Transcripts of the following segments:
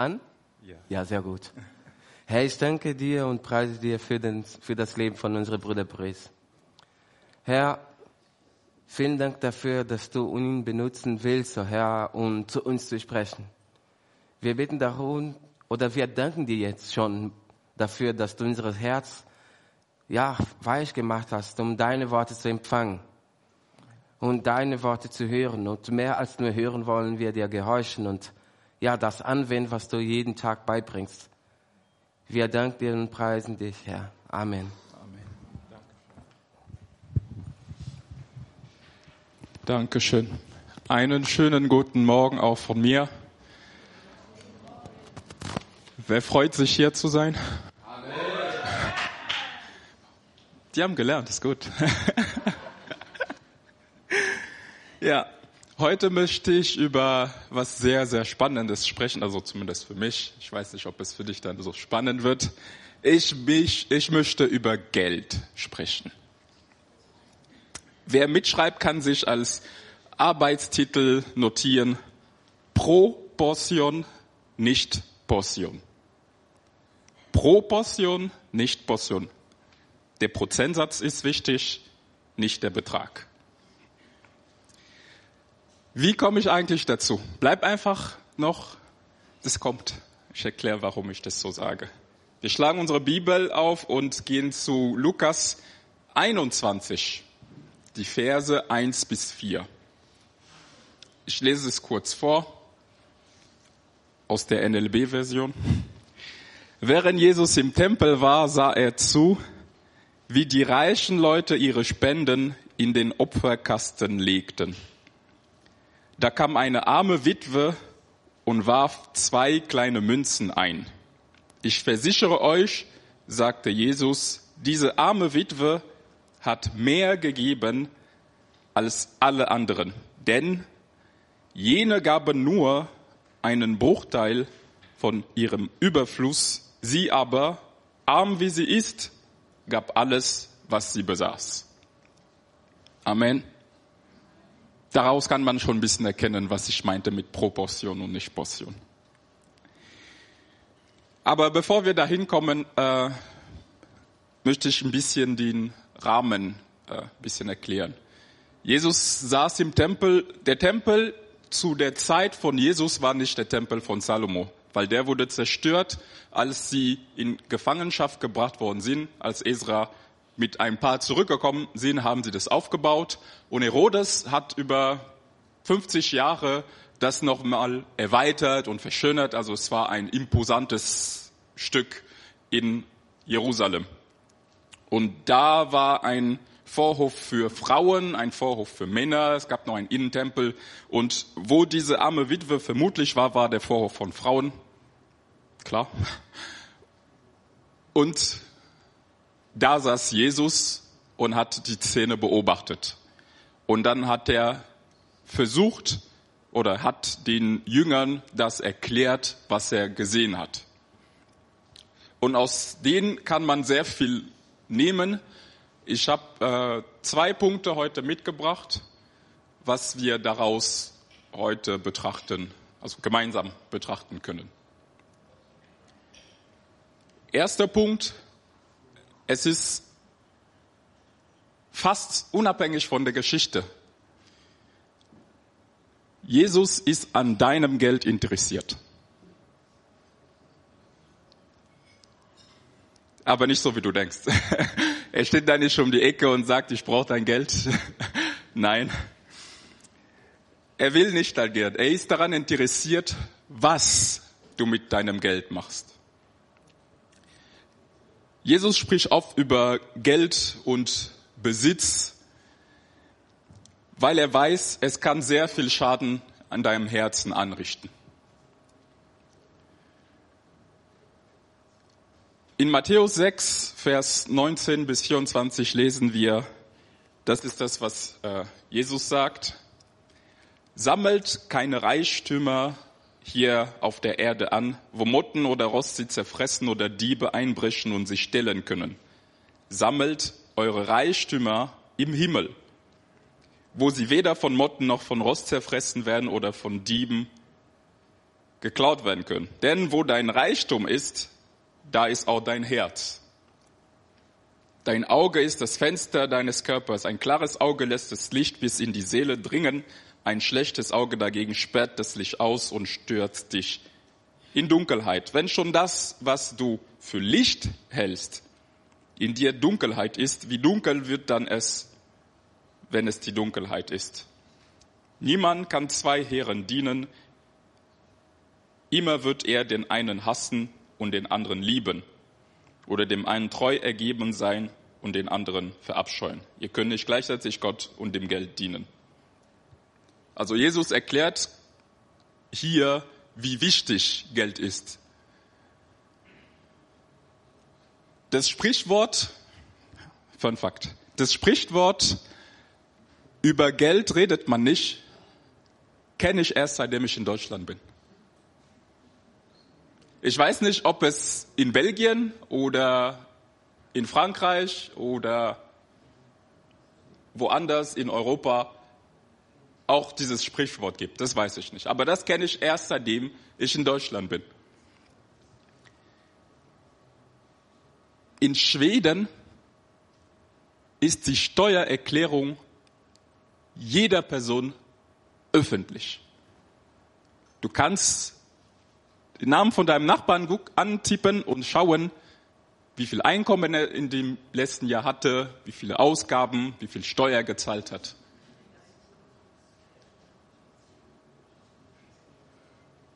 an? Ja. Ja, sehr gut. Herr, ich danke dir und preise dir für das Leben von unserem Bruder Brice. Herr, vielen Dank dafür, dass du ihn benutzen willst, Herr, um zu uns zu sprechen. Wir beten darum, oder wir danken dir jetzt schon dafür, dass du unser Herz weich gemacht hast, um deine Worte zu empfangen und deine Worte zu hören. Und mehr als nur hören wollen wir dir gehorchen und das anwenden, was du jeden Tag beibringst. Wir danken dir und preisen dich, Herr. Amen. Amen. Dankeschön. Einen schönen guten Morgen auch von mir. Wer freut sich, hier zu sein? Amen. Die haben gelernt, ist gut. Ja, heute möchte ich über was sehr, sehr Spannendes sprechen, also zumindest für mich. Ich weiß nicht, ob es für dich dann so spannend wird. Ich möchte über Geld sprechen. Wer mitschreibt, kann sich als Arbeitstitel notieren: Proportion, nicht Portion. Proportion, nicht Portion. Der Prozentsatz ist wichtig, nicht der Betrag. Wie komme ich eigentlich dazu? Bleib einfach noch, das kommt. Ich erkläre, warum ich das so sage. Wir schlagen unsere Bibel auf und gehen zu Lukas 21, die Verse 1-4. Ich lese es kurz vor, aus der NLB-Version. Während Jesus im Tempel war, sah er zu, wie die reichen Leute ihre Spenden in den Opferkasten legten. Da kam eine arme Witwe und warf 2 kleine Münzen ein. Ich versichere euch, sagte Jesus, diese arme Witwe hat mehr gegeben als alle anderen, denn jene gaben nur einen Bruchteil von ihrem Überfluss, sie aber, arm wie sie ist, gab alles, was sie besaß. Amen. Daraus kann man schon ein bisschen erkennen, was ich meinte mit Proportion und nicht Portion. Aber bevor wir dahin kommen, möchte ich ein bisschen den Rahmen bisschen erklären. Jesus saß im Tempel. Der Tempel zu der Zeit von Jesus war nicht der Tempel von Salomo, weil der wurde zerstört, als sie in Gefangenschaft gebracht worden sind, als Ezra mit ein paar zurückgekommen sind, haben sie das aufgebaut. Und Herodes hat über 50 Jahre das nochmal erweitert und verschönert. Also es war ein imposantes Stück in Jerusalem. Und da war ein Vorhof für Frauen, ein Vorhof für Männer. Es gab noch einen Innentempel. Und wo diese arme Witwe vermutlich war, war der Vorhof von Frauen. Klar. Und da saß Jesus und hat die Szene beobachtet. Und dann hat er versucht oder hat den Jüngern das erklärt, was er gesehen hat. Und aus denen kann man sehr viel nehmen. Ich habe 2 Punkte heute mitgebracht, was wir daraus heute betrachten, also gemeinsam betrachten können. Erster Punkt: Es ist fast unabhängig von der Geschichte. Jesus ist an deinem Geld interessiert. Aber nicht so, wie du denkst. Er steht da nicht um die Ecke und sagt, ich brauche dein Geld. Nein. Er will nicht dein Geld. Er ist daran interessiert, was du mit deinem Geld machst. Jesus spricht oft über Geld und Besitz, weil er weiß, es kann sehr viel Schaden an deinem Herzen anrichten. In Matthäus 6, Vers 19-24 lesen wir, das ist das, was Jesus sagt: Sammelt keine Reichtümer hier auf der Erde an, wo Motten oder Rost sie zerfressen oder Diebe einbrechen und sie stehlen können. Sammelt eure Reichtümer im Himmel, wo sie weder von Motten noch von Rost zerfressen werden oder von Dieben geklaut werden können. Denn wo dein Reichtum ist, da ist auch dein Herz. Dein Auge ist das Fenster deines Körpers. Ein klares Auge lässt das Licht bis in die Seele dringen. Ein schlechtes Auge dagegen sperrt das Licht aus und stürzt dich in Dunkelheit. Wenn schon das, was du für Licht hältst, in dir Dunkelheit ist, wie dunkel wird dann es, wenn es die Dunkelheit ist? Niemand kann zwei Herren dienen. Immer wird er den einen hassen und den anderen lieben oder dem einen treu ergeben sein und den anderen verabscheuen. Ihr könnt nicht gleichzeitig Gott und dem Geld dienen. Also Jesus erklärt hier, wie wichtig Geld ist. Das Sprichwort über Geld redet man nicht, kenne ich erst, seitdem ich in Deutschland bin. Ich weiß nicht, ob es in Belgien oder in Frankreich oder woanders in Europa auch dieses Sprichwort gibt, das weiß ich nicht. Aber das kenne ich erst, seitdem ich in Deutschland bin. In Schweden ist die Steuererklärung jeder Person öffentlich. Du kannst den Namen von deinem Nachbarn antippen und schauen, wie viel Einkommen er in dem letzten Jahr hatte, wie viele Ausgaben, wie viel Steuer er gezahlt hat.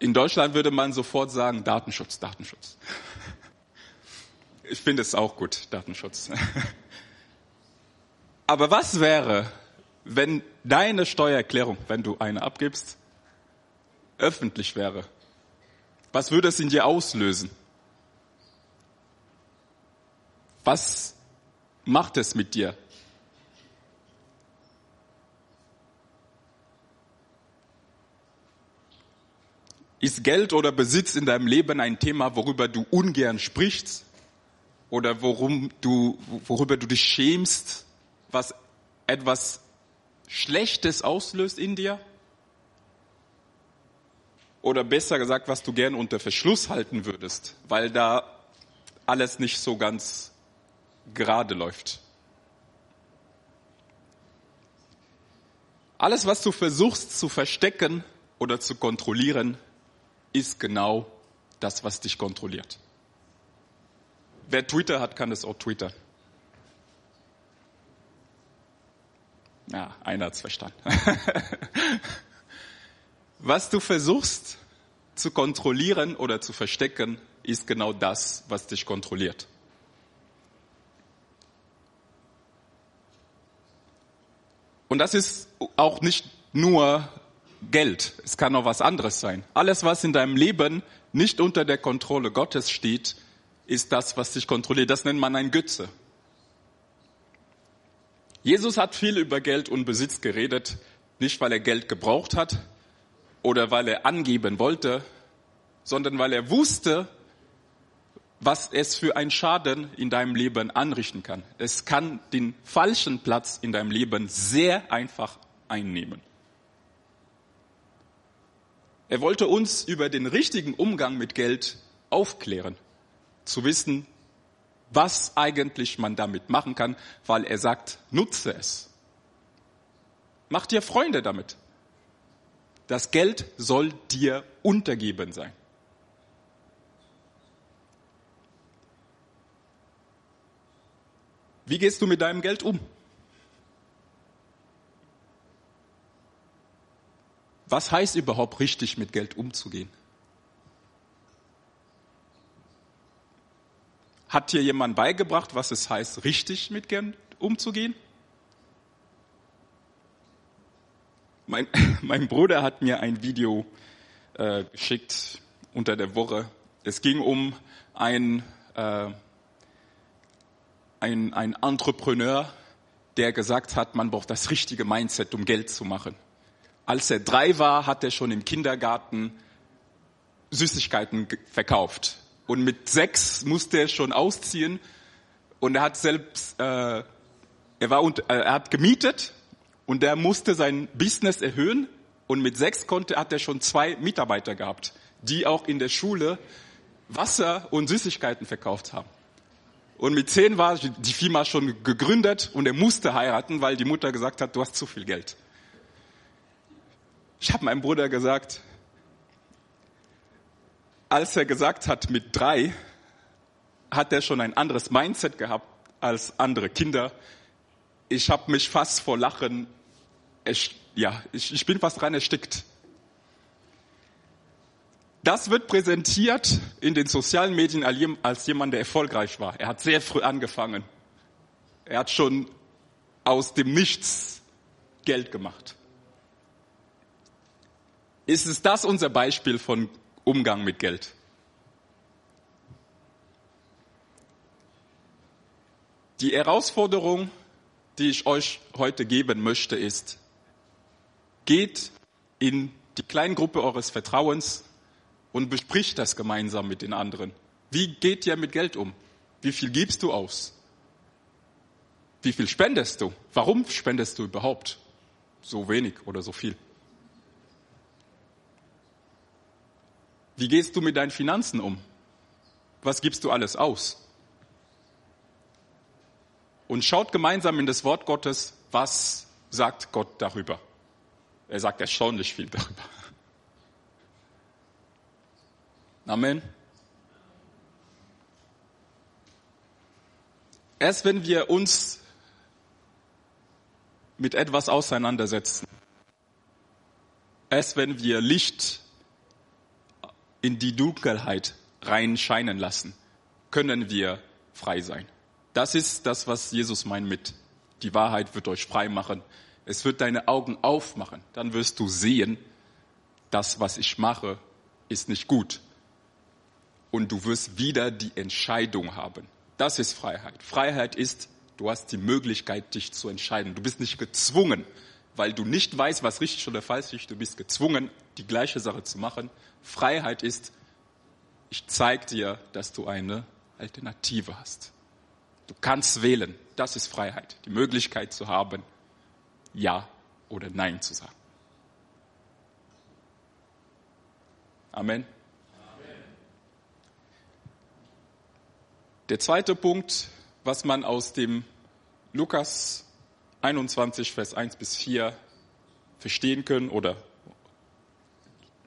In Deutschland würde man sofort sagen, Datenschutz, Datenschutz. Ich finde es auch gut, Datenschutz. Aber was wäre, wenn deine Steuererklärung, wenn du eine abgibst, öffentlich wäre? Was würde es in dir auslösen? Was macht es mit dir? Ist Geld oder Besitz in deinem Leben ein Thema, worüber du ungern sprichst? Oder worüber du dich schämst, was etwas Schlechtes auslöst in dir? Oder besser gesagt, was du gern unter Verschluss halten würdest, weil da alles nicht so ganz gerade läuft. Alles, was du versuchst zu verstecken oder zu kontrollieren, ist genau das, was dich kontrolliert. Wer Twitter hat, kann das auch twittern. Ja, einer hat's verstanden. Was du versuchst zu kontrollieren oder zu verstecken, ist genau das, was dich kontrolliert. Und das ist auch nicht nur Geld. Es kann auch was anderes sein. Alles, was in deinem Leben nicht unter der Kontrolle Gottes steht, ist das, was dich kontrolliert. Das nennt man ein Götze. Jesus hat viel über Geld und Besitz geredet, nicht weil er Geld gebraucht hat oder weil er angeben wollte, sondern weil er wusste, was es für einen Schaden in deinem Leben anrichten kann. Es kann den falschen Platz in deinem Leben sehr einfach einnehmen. Er wollte uns über den richtigen Umgang mit Geld aufklären. Zu wissen, was eigentlich man damit machen kann, weil er sagt, nutze es. Mach dir Freunde damit. Das Geld soll dir untergeben sein. Wie gehst du mit deinem Geld um? Was heißt überhaupt richtig, mit Geld umzugehen? Hat dir jemand beigebracht, was es heißt, richtig mit Geld umzugehen? Mein Bruder hat mir ein Video geschickt unter der Woche. Es ging um ein Entrepreneur, der gesagt hat, man braucht das richtige Mindset, um Geld zu machen. Als er 3 war, hat er schon im Kindergarten Süßigkeiten verkauft. Und mit 6 musste er schon ausziehen und er hat gemietet und er musste sein Business erhöhen und mit 6 hat er schon 2 Mitarbeiter gehabt, die auch in der Schule Wasser und Süßigkeiten verkauft haben. Und mit 10 war die Firma schon gegründet und er musste heiraten, weil die Mutter gesagt hat, du hast zu viel Geld. Ich habe meinem Bruder gesagt, als er gesagt hat, mit 3, hat er schon ein anderes Mindset gehabt als andere Kinder. Ich habe mich fast vor Lachen, ich bin fast rein erstickt. Das wird präsentiert in den sozialen Medien als jemand, der erfolgreich war. Er hat sehr früh angefangen. Er hat schon aus dem Nichts Geld gemacht. Ist das unser Beispiel von Umgang mit Geld? Die Herausforderung, die ich euch heute geben möchte, ist, geht in die Kleingruppe eures Vertrauens und bespricht das gemeinsam mit den anderen. Wie geht ihr mit Geld um? Wie viel gibst du aus? Wie viel spendest du? Warum spendest du überhaupt so wenig oder so viel? Wie gehst du mit deinen Finanzen um? Was gibst du alles aus? Und schaut gemeinsam in das Wort Gottes, was sagt Gott darüber? Er sagt erstaunlich viel darüber. Amen. Erst wenn wir uns mit etwas auseinandersetzen, erst wenn wir Licht in die Dunkelheit reinscheinen lassen, können wir frei sein. Das ist das, was Jesus meint mit, die Wahrheit wird euch frei machen. Es wird deine Augen aufmachen. Dann wirst du sehen, das, was ich mache, ist nicht gut. Und du wirst wieder die Entscheidung haben. Das ist Freiheit. Freiheit ist, du hast die Möglichkeit, dich zu entscheiden. Du bist nicht gezwungen, weil du nicht weißt, was richtig oder falsch ist. Du bist gezwungen, die gleiche Sache zu machen. Freiheit ist, ich zeige dir, dass du eine Alternative hast. Du kannst wählen. Das ist Freiheit. Die Möglichkeit zu haben, Ja oder Nein zu sagen. Amen. Amen. Der zweite Punkt, was man aus dem Lukas 21, Vers 1-4 verstehen können oder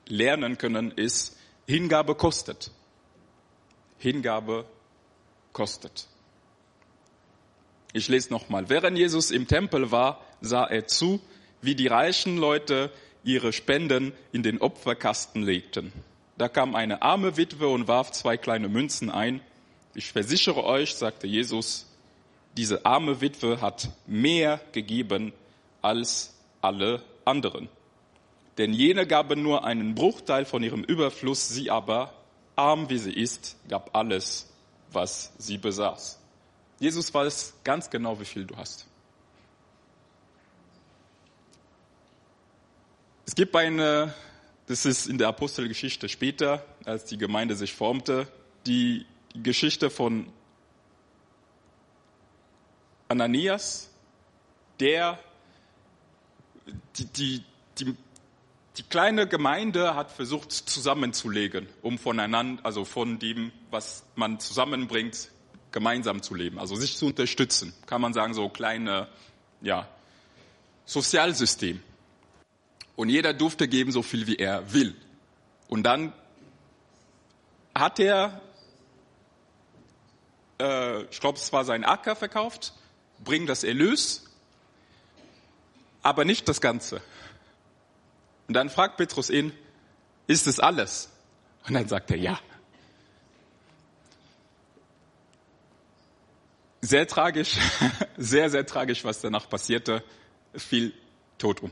lernen können, ist, Hingabe kostet. Hingabe kostet. Ich lese nochmal. Während Jesus im Tempel war, sah er zu, wie die reichen Leute ihre Spenden in den Opferkasten legten. Da kam eine arme Witwe und warf 2 kleine Münzen ein. Ich versichere euch, sagte Jesus, diese arme Witwe hat mehr gegeben als alle anderen. Denn jene gaben nur einen Bruchteil von ihrem Überfluss, sie aber, arm wie sie ist, gab alles, was sie besaß. Jesus weiß ganz genau, wie viel du hast. Es gibt das ist in der Apostelgeschichte später, als die Gemeinde sich formte, die Geschichte von Ananias, der, die kleine Gemeinde hat versucht zusammenzulegen, um voneinander, also von dem, was man zusammenbringt, gemeinsam zu leben, also sich zu unterstützen. Kann man sagen, so kleine, Sozialsystem. Und jeder durfte geben, so viel wie er will. Und dann hat er, ich glaube, es war sein Acker verkauft, bringt das Erlös, aber nicht das Ganze. Und dann fragt Petrus ihn, ist es alles? Und dann sagt er, ja. Sehr tragisch, sehr, sehr tragisch, was danach passierte. Es fiel tot um.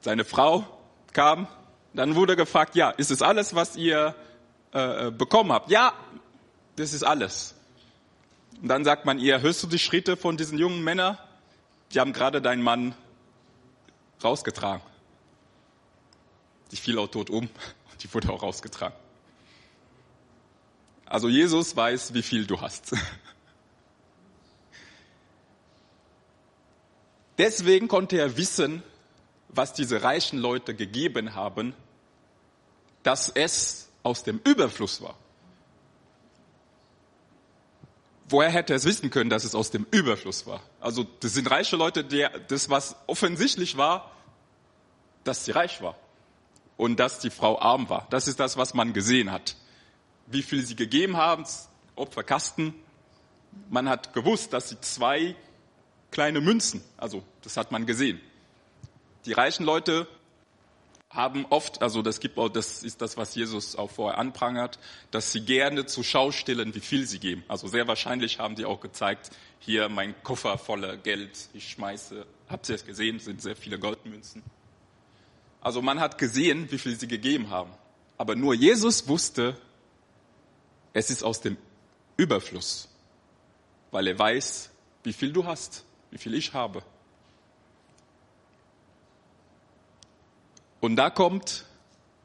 Seine Frau kam, dann wurde gefragt, ja, ist es alles, was ihr bekommen habt? Ja, das ist alles. Und dann sagt man ihr, hörst du die Schritte von diesen jungen Männern? Die haben gerade deinen Mann rausgetragen. Die fiel auch tot um und die wurde auch rausgetragen. Also Jesus weiß, wie viel du hast. Deswegen konnte er wissen, was diese reichen Leute gegeben haben, dass es aus dem Überfluss war. Woher hätte er es wissen können, dass es aus dem Überfluss war? Also das sind reiche Leute, die das, was offensichtlich war, dass sie reich war und dass die Frau arm war. Das ist das, was man gesehen hat. Wie viel sie gegeben haben, Opferkasten. Man hat gewusst, dass sie 2 kleine Münzen, also das hat man gesehen. Die reichen Leute haben oft, also das ist das, was Jesus auch vorher anprangert, dass sie gerne zur Schau stellen, wie viel sie geben. Also sehr wahrscheinlich haben die auch gezeigt, hier mein Koffer voller Geld, ich schmeiße, habt ihr es gesehen, sind sehr viele Goldmünzen. Also man hat gesehen, wie viel sie gegeben haben. Aber nur Jesus wusste, es ist aus dem Überfluss, weil er weiß, wie viel du hast, wie viel ich habe. Und da kommt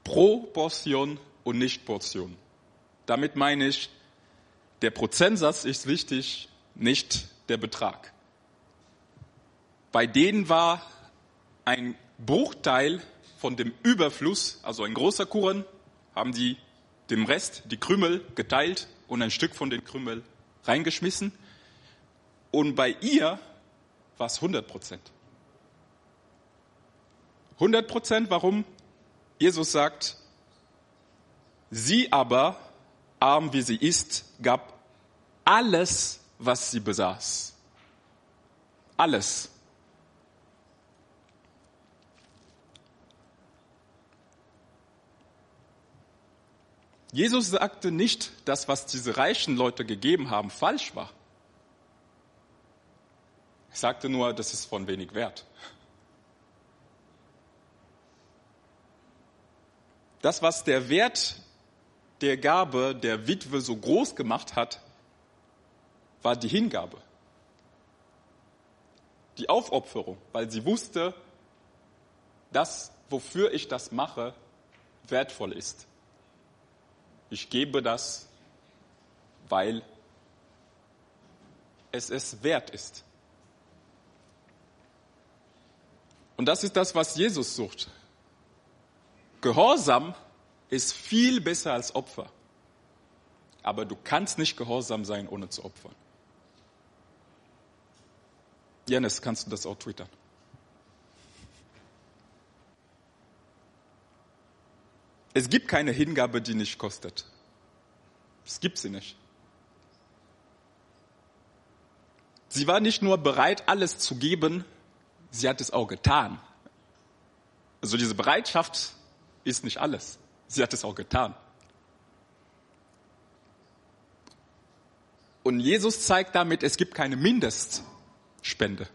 Proportion und Nichtportion. Damit meine ich, der Prozentsatz ist wichtig, nicht der Betrag. Bei denen war ein Bruchteil von dem Überfluss, also ein großer Kuchen, haben die dem Rest die Krümel geteilt und ein Stück von den Krümel reingeschmissen. Und bei ihr war es 100%. 100%, warum? Jesus sagt, sie aber, arm wie sie ist, gab alles, was sie besaß. Alles. Jesus sagte nicht, dass was diese reichen Leute gegeben haben, falsch war. Er sagte nur, das ist von wenig Wert. Das, was der Wert der Gabe der Witwe so groß gemacht hat, war die Hingabe, die Aufopferung, weil sie wusste, das, wofür ich das mache, wertvoll ist. Ich gebe das, weil es wert ist. Und das ist das, was Jesus sucht. Gehorsam ist viel besser als Opfer. Aber du kannst nicht gehorsam sein, ohne zu opfern. Janis, kannst du das auch twittern? Es gibt keine Hingabe, die nicht kostet. Es gibt sie nicht. Sie war nicht nur bereit, alles zu geben, sie hat es auch getan. Also diese Bereitschaft ist nicht alles. Sie hat es auch getan. Und Jesus zeigt damit, es gibt keine Mindestspende.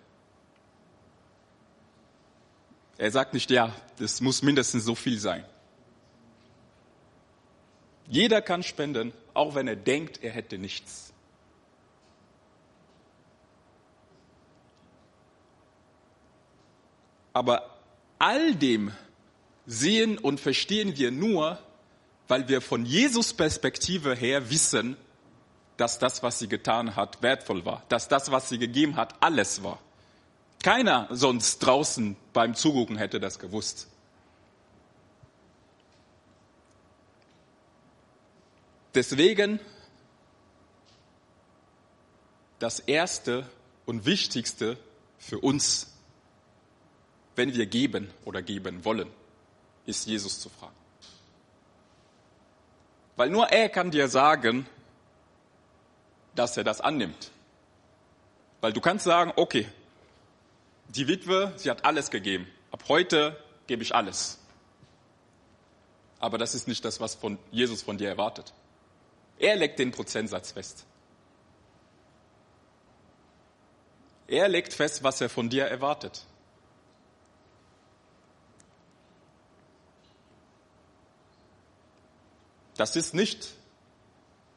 Er sagt nicht, ja, das muss mindestens so viel sein. Jeder kann spenden, auch wenn er denkt, er hätte nichts. Aber all dem sehen und verstehen wir nur, weil wir von Jesus' Perspektive her wissen, dass das, was sie getan hat, wertvoll war. Dass das, was sie gegeben hat, alles war. Keiner sonst draußen beim Zugucken hätte das gewusst. Deswegen das Erste und Wichtigste für uns, wenn wir geben oder geben wollen, ist Jesus zu fragen. Weil nur er kann dir sagen, dass er das annimmt. Weil du kannst sagen, okay, die Witwe, sie hat alles gegeben. Ab heute gebe ich alles. Aber das ist nicht das, was von Jesus von dir erwartet. Er legt den Prozentsatz fest. Er legt fest, was er von dir erwartet. Das ist nicht,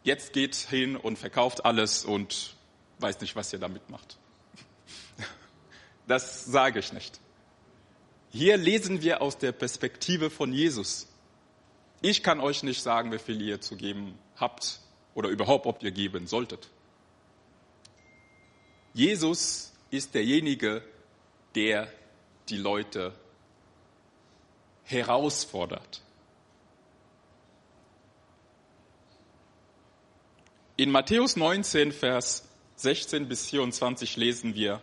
jetzt geht hin und verkauft alles und weiß nicht, was ihr damit macht. Das sage ich nicht. Hier lesen wir aus der Perspektive von Jesus. Ich kann euch nicht sagen, wie viel ihr zu geben habt oder überhaupt, ob ihr geben solltet. Jesus ist derjenige, der die Leute herausfordert. In Matthäus 19, Vers 16 bis 24 lesen wir: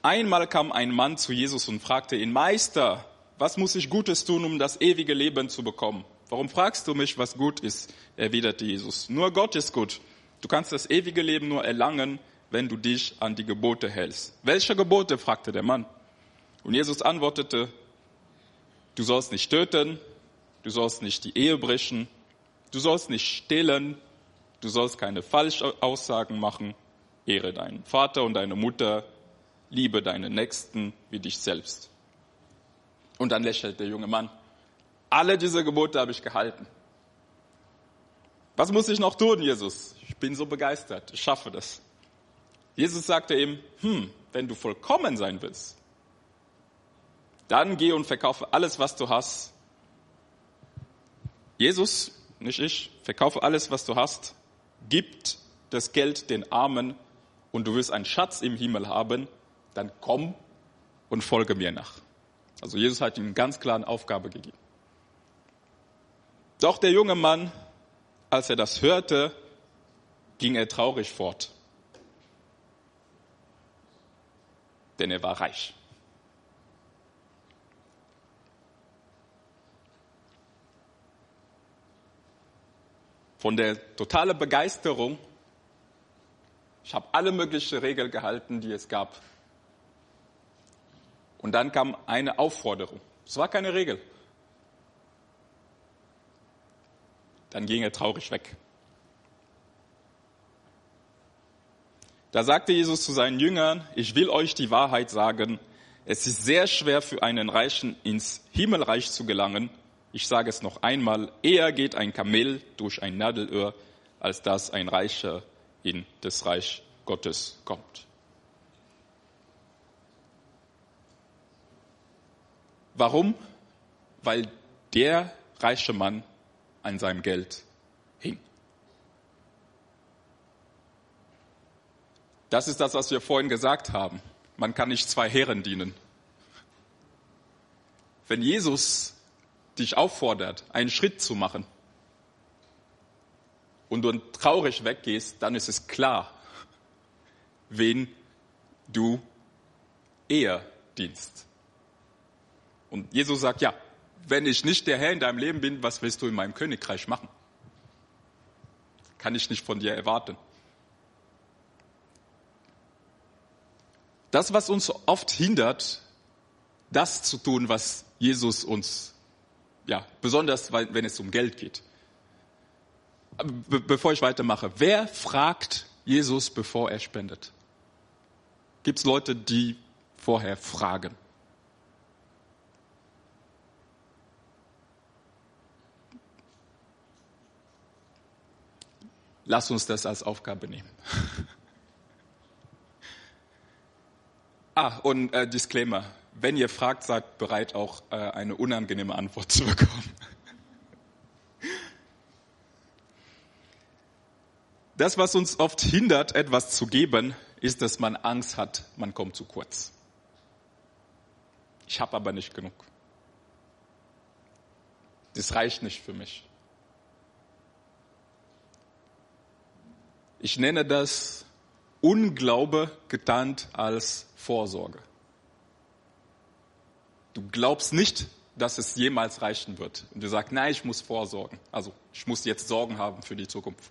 Einmal kam ein Mann zu Jesus und fragte ihn: Meister, was muss ich Gutes tun, um das ewige Leben zu bekommen? Warum fragst du mich, was gut ist? Erwiderte Jesus: Nur Gott ist gut. Du kannst das ewige Leben nur erlangen, wenn du dich an die Gebote hältst. Welche Gebote? Fragte der Mann. Und Jesus antwortete: Du sollst nicht töten, du sollst nicht die Ehe brechen, du sollst nicht stehlen, du sollst keine Falschaussagen machen, ehre deinen Vater und deine Mutter, liebe deinen Nächsten wie dich selbst. Und dann lächelt der junge Mann: Alle diese Gebote habe ich gehalten. Was muss ich noch tun, Jesus? Ich bin so begeistert, ich schaffe das. Jesus sagte ihm: Wenn du vollkommen sein willst, dann geh und verkaufe alles, was du hast. Jesus, nicht ich, verkaufe alles, was du hast, gib das Geld den Armen und du wirst einen Schatz im Himmel haben, dann komm und folge mir nach. Also Jesus hat ihm eine ganz klare Aufgabe gegeben. Doch der junge Mann, als er das hörte, ging er traurig fort, denn er war reich. Von der totalen Begeisterung, ich habe alle möglichen Regeln gehalten, die es gab. Und dann kam eine Aufforderung. Es war keine Regel. Dann ging er traurig weg. Da sagte Jesus zu seinen Jüngern: Ich will euch die Wahrheit sagen. Es ist sehr schwer für einen Reichen, ins Himmelreich zu gelangen. Ich sage es noch einmal, eher geht ein Kamel durch ein Nadelöhr, als dass ein Reicher in das Reich Gottes kommt. Warum? Weil der reiche Mann an seinem Geld hing. Das ist das, was wir vorhin gesagt haben. Man kann nicht zwei Herren dienen. Wenn Jesus dich auffordert, einen Schritt zu machen, und du traurig weggehst, dann ist es klar, wen du eher dienst. Und Jesus sagt: Ja, wenn ich nicht der Herr in deinem Leben bin, was willst du in meinem Königreich machen? Kann ich nicht von dir erwarten. Das, was uns oft hindert, das zu tun, was Jesus uns besonders wenn es um Geld geht. Bevor ich weitermache, wer fragt Jesus, bevor er spendet? Gibt es Leute, die vorher fragen? Lass uns das als Aufgabe nehmen. Und Disclaimer. Wenn ihr fragt, seid bereit, auch eine unangenehme Antwort zu bekommen. Das, was uns oft hindert, etwas zu geben, ist, dass man Angst hat, man kommt zu kurz. Ich habe aber nicht genug. Das reicht nicht für mich. Ich nenne das Unglaube getarnt als Vorsorge. Du glaubst nicht, dass es jemals reichen wird. Und du sagst: Nein, ich muss vorsorgen. Also ich muss jetzt Sorgen haben für die Zukunft.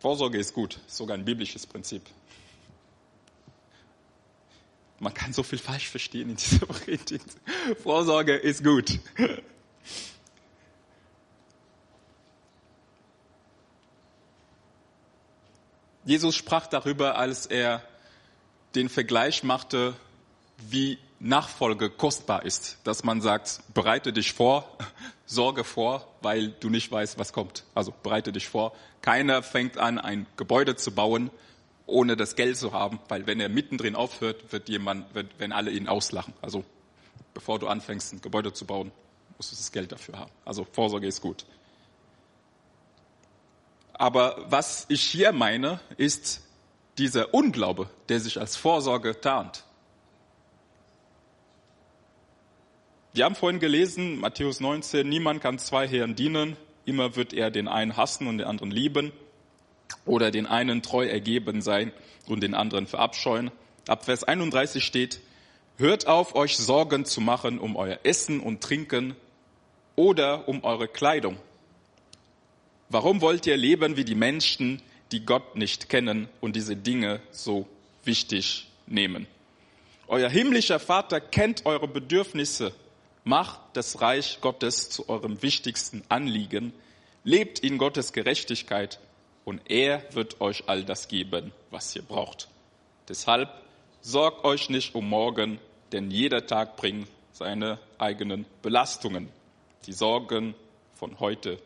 Vorsorge ist gut, ist sogar ein biblisches Prinzip. Man kann so viel falsch verstehen in dieser Predigt. Vorsorge ist gut. Jesus sprach darüber, als er den Vergleich machte, wie Nachfolge kostbar ist. Dass man sagt: Bereite dich vor, sorge vor, weil du nicht weißt, was kommt. Also bereite dich vor. Keiner fängt an, ein Gebäude zu bauen, ohne das Geld zu haben. Weil wenn er mittendrin aufhört, wenn alle ihn auslachen. Also bevor du anfängst, ein Gebäude zu bauen, musst du das Geld dafür haben. Also Vorsorge ist gut. Aber was ich hier meine, ist dieser Unglaube, der sich als Vorsorge tarnt. Wir haben vorhin gelesen, Matthäus 19, niemand kann zwei Herren dienen. Immer wird er den einen hassen und den anderen lieben oder den einen treu ergeben sein und den anderen verabscheuen. Ab Vers 31 steht, hört auf, euch Sorgen zu machen um euer Essen und Trinken oder um eure Kleidung. Warum wollt ihr leben wie die Menschen, die Gott nicht kennen und diese Dinge so wichtig nehmen? Euer himmlischer Vater kennt eure Bedürfnisse. Macht das Reich Gottes zu eurem wichtigsten Anliegen. Lebt in Gottes Gerechtigkeit und er wird euch all das geben, was ihr braucht. Deshalb sorgt euch nicht um morgen, denn jeder Tag bringt seine eigenen Belastungen. Die Sorgen von heute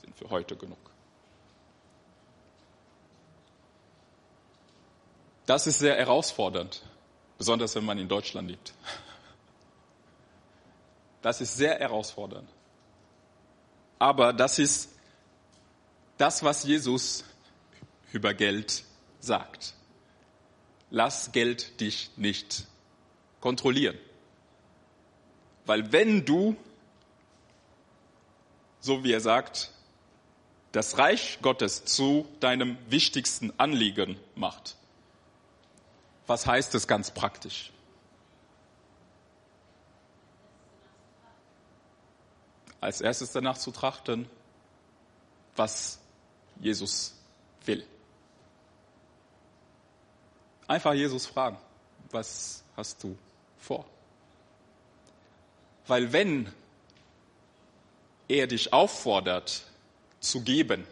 sind für heute genug. Das ist sehr herausfordernd, besonders wenn man in Deutschland lebt. Das ist sehr herausfordernd. Aber das ist das, was Jesus über Geld sagt. Lass Geld dich nicht kontrollieren. Weil wenn du, so wie er sagt, das Reich Gottes zu deinem wichtigsten Anliegen macht, was heißt das ganz praktisch? Als erstes danach zu trachten, was Jesus will. Einfach Jesus fragen, was hast du vor? Weil wenn er dich auffordert zu geben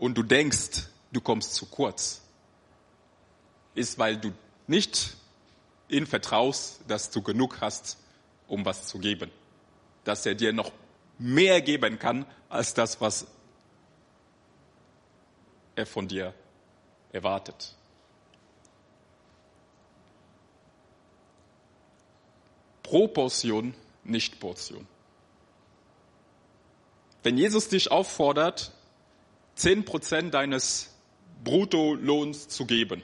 und du denkst, du kommst zu kurz, ist, weil du nicht ihm vertraust, dass du genug hast, um was zu geben. Dass er dir noch mehr geben kann, als das, was er von dir erwartet. Proportion, nicht Portion. Wenn Jesus dich auffordert, 10% deines Bruttolohns zu geben,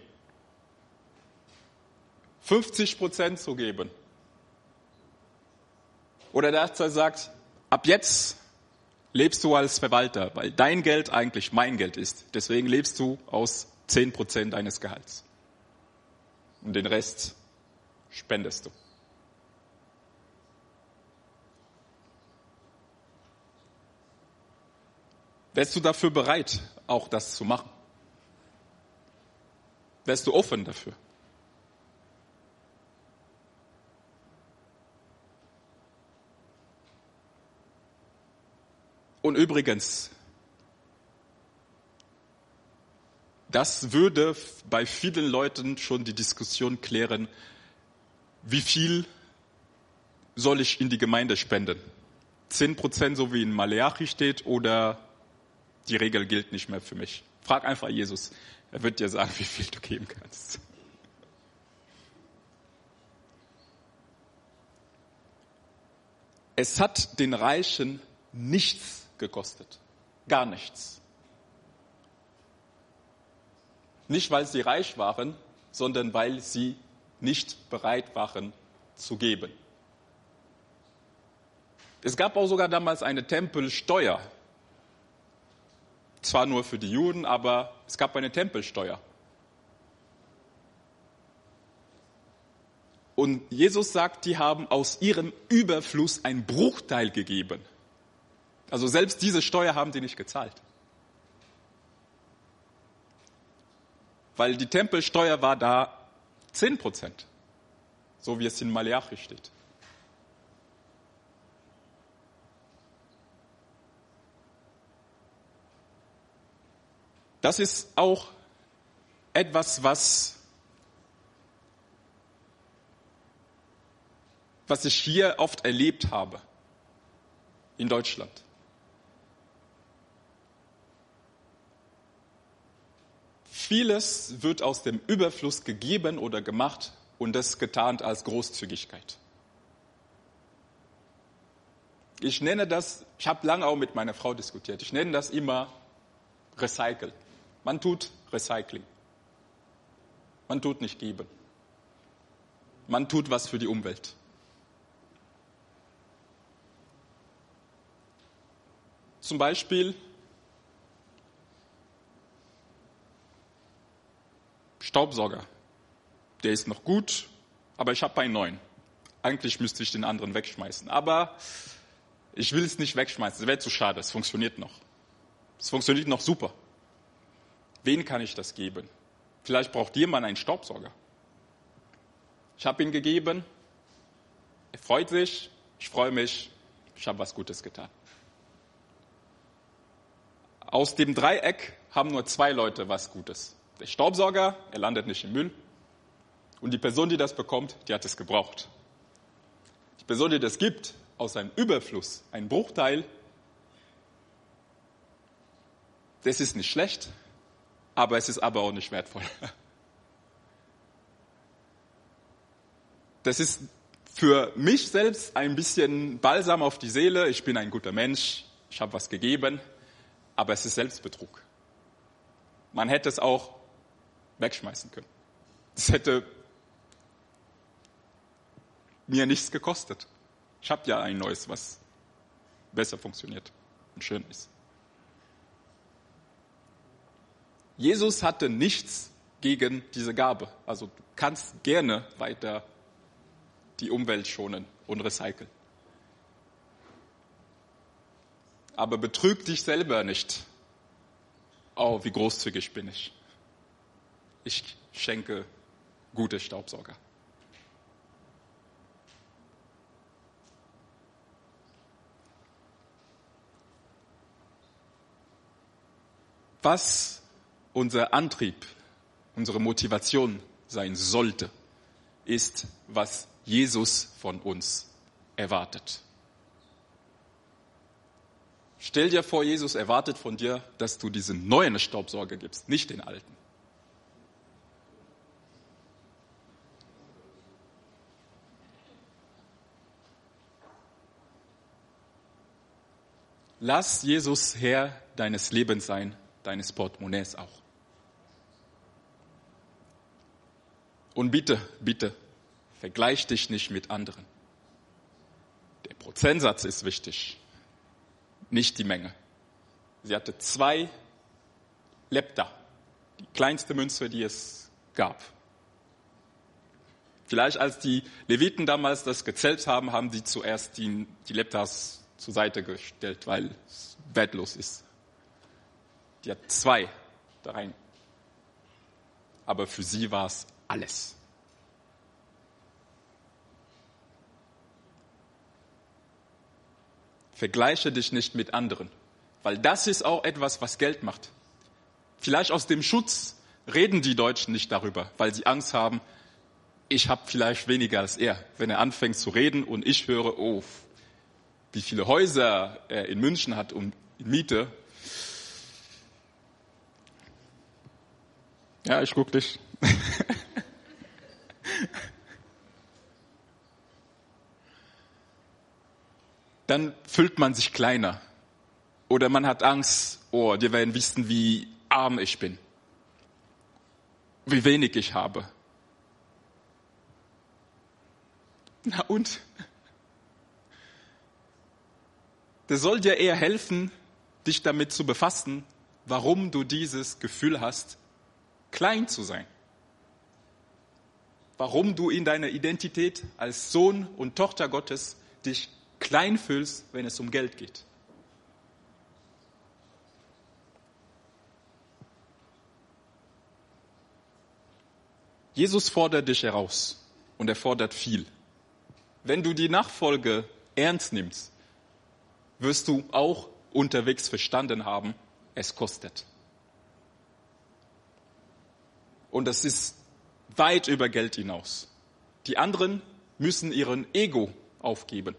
50% zu geben, oder dass er sagt, ab jetzt lebst du als Verwalter, weil dein Geld eigentlich mein Geld ist. Deswegen lebst du aus 10% deines Gehalts. Und den Rest spendest du. Wärst du dafür bereit, auch das zu machen? Wärst du offen dafür? Und übrigens, das würde bei vielen Leuten schon die Diskussion klären, wie viel soll ich in die Gemeinde spenden? 10%, so wie in Maleachi steht, oder die Regel gilt nicht mehr für mich. Frag einfach Jesus, er wird dir sagen, wie viel du geben kannst. Es hat den Reichen nichts gekostet. Gar nichts. Nicht, weil sie reich waren, sondern weil sie nicht bereit waren zu geben. Es gab auch sogar damals eine Tempelsteuer. Zwar nur für die Juden, aber es gab eine Tempelsteuer. Und Jesus sagt, die haben aus ihrem Überfluss einen Bruchteil gegeben. Also selbst diese Steuer haben die nicht gezahlt. Weil die Tempelsteuer war da 10%, so wie es in Maleachi steht. Das ist auch etwas, was ich hier oft erlebt habe in Deutschland. Vieles wird aus dem Überfluss gegeben oder gemacht und das getarnt als Großzügigkeit. Ich nenne das, ich habe lange auch mit meiner Frau diskutiert, ich nenne das immer Recycle. Man tut Recycling. Man tut nicht geben. Man tut was für die Umwelt. Zum Beispiel Staubsauger. Der ist noch gut, aber ich habe einen neuen. Eigentlich müsste ich den anderen wegschmeißen. Aber ich will es nicht wegschmeißen. Es wäre zu schade. Es funktioniert noch. Es funktioniert noch super. Wen kann ich das geben? Vielleicht braucht jemand einen Staubsauger. Ich habe ihn gegeben. Er freut sich. Ich freue mich. Ich habe was Gutes getan. Aus dem Dreieck haben nur 2 Leute was Gutes. Der Staubsauger, er landet nicht im Müll. Und die Person, die das bekommt, die hat es gebraucht. Die Person, die das gibt, aus einem Überfluss, ein Bruchteil, das ist nicht schlecht, aber es ist aber auch nicht wertvoll. Das ist für mich selbst ein bisschen Balsam auf die Seele. Ich bin ein guter Mensch, ich habe was gegeben, aber es ist Selbstbetrug. Man hätte es auch wegschmeißen können. Das hätte mir nichts gekostet. Ich habe ja ein neues, was besser funktioniert und schön ist. Jesus hatte nichts gegen diese Gabe. Also du kannst gerne weiter die Umwelt schonen und recyceln. Aber betrüg dich selber nicht. Oh, wie großzügig bin ich. Ich schenke gute Staubsauger. Was unser Antrieb, unsere Motivation sein sollte, ist, was Jesus von uns erwartet. Stell dir vor, Jesus erwartet von dir, dass du diesen neuen Staubsauger gibst, nicht den alten. Lass Jesus Herr deines Lebens sein, deines Portemonnaies auch. Und bitte, bitte, vergleich dich nicht mit anderen. Der Prozentsatz ist wichtig, nicht die Menge. Sie hatte 2 Lepta, die kleinste Münze, die es gab. Vielleicht als die Leviten damals das gezählt haben, haben sie zuerst die Leptas zur Seite gestellt, weil es wertlos ist. Die hat 2 da rein. Aber für sie war es alles. Vergleiche dich nicht mit anderen, weil das ist auch etwas, was Geld macht. Vielleicht aus dem Schutz reden die Deutschen nicht darüber, weil sie Angst haben, ich habe vielleicht weniger als er. Wenn er anfängt zu reden und ich höre, oh, wie viele Häuser er in München hat und Miete. Ja, ich guck dich. Dann fühlt man sich kleiner. Oder man hat Angst, oh, die werden wissen, wie arm ich bin. Wie wenig ich habe. Na und? Das soll dir eher helfen, dich damit zu befassen, warum du dieses Gefühl hast, klein zu sein. Warum du in deiner Identität als Sohn und Tochter Gottes dich klein fühlst, wenn es um Geld geht. Jesus fordert dich heraus und er fordert viel. Wenn du die Nachfolge ernst nimmst, wirst du auch unterwegs verstanden haben, es kostet. Und das ist weit über Geld hinaus. Die anderen müssen ihren Ego aufgeben.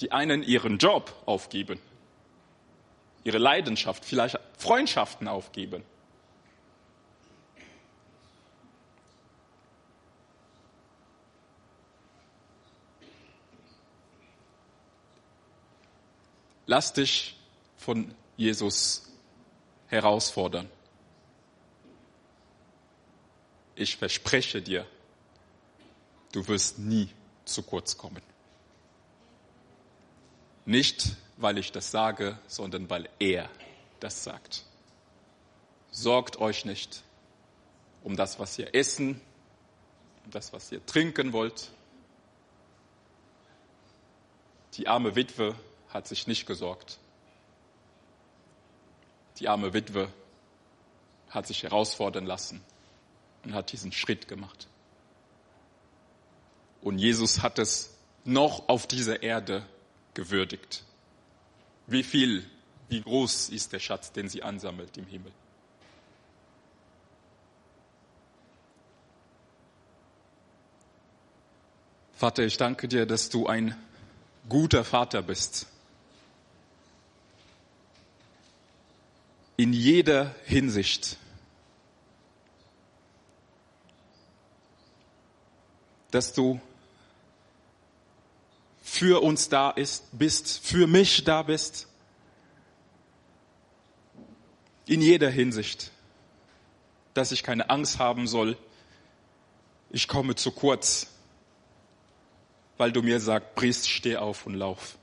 Die einen ihren Job aufgeben. Ihre Leidenschaft, vielleicht Freundschaften aufgeben. Lass dich von Jesus herausfordern. Ich verspreche dir, du wirst nie zu kurz kommen. Nicht weil ich das sage, sondern weil er das sagt. Sorgt euch nicht um das, was ihr essen, um das, was ihr trinken wollt. Die arme Witwe hat sich nicht gesorgt. Die arme Witwe hat sich herausfordern lassen und hat diesen Schritt gemacht. Und Jesus hat es noch auf dieser Erde gewürdigt. Wie groß ist der Schatz, den sie ansammelt im Himmel? Vater, ich danke dir, dass du ein guter Vater bist. In jeder Hinsicht. Dass du für uns da bist, für mich da bist. In jeder Hinsicht. Dass ich keine Angst haben soll, ich komme zu kurz, weil du mir sagst, Brice, steh auf und lauf.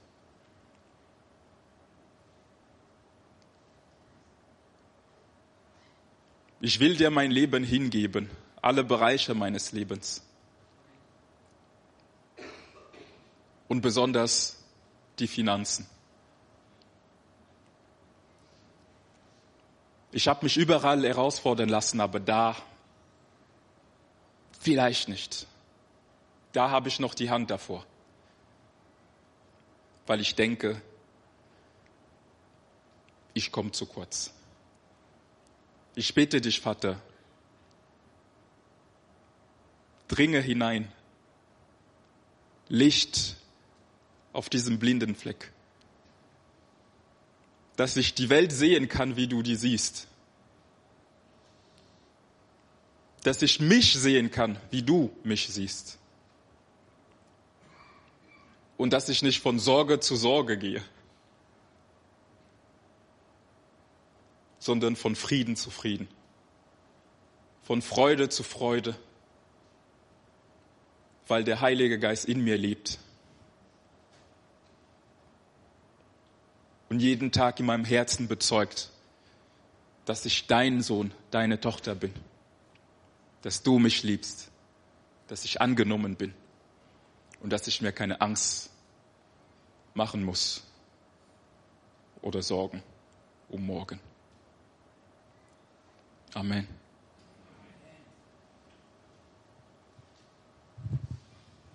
Ich will dir mein Leben hingeben, alle Bereiche meines Lebens. Und besonders die Finanzen. Ich habe mich überall herausfordern lassen, aber da vielleicht nicht. Da habe ich noch die Hand davor. Weil ich denke, ich komme zu kurz. Ich bete dich, Vater, dringe hinein, Licht auf diesem blinden Fleck, dass ich die Welt sehen kann, wie du die siehst, dass ich mich sehen kann, wie du mich siehst und dass ich nicht von Sorge zu Sorge gehe, sondern von Frieden zu Frieden, von Freude zu Freude, weil der Heilige Geist in mir lebt und jeden Tag in meinem Herzen bezeugt, dass ich dein Sohn, deine Tochter bin, dass du mich liebst, dass ich angenommen bin und dass ich mir keine Angst machen muss oder Sorgen um morgen. Amen.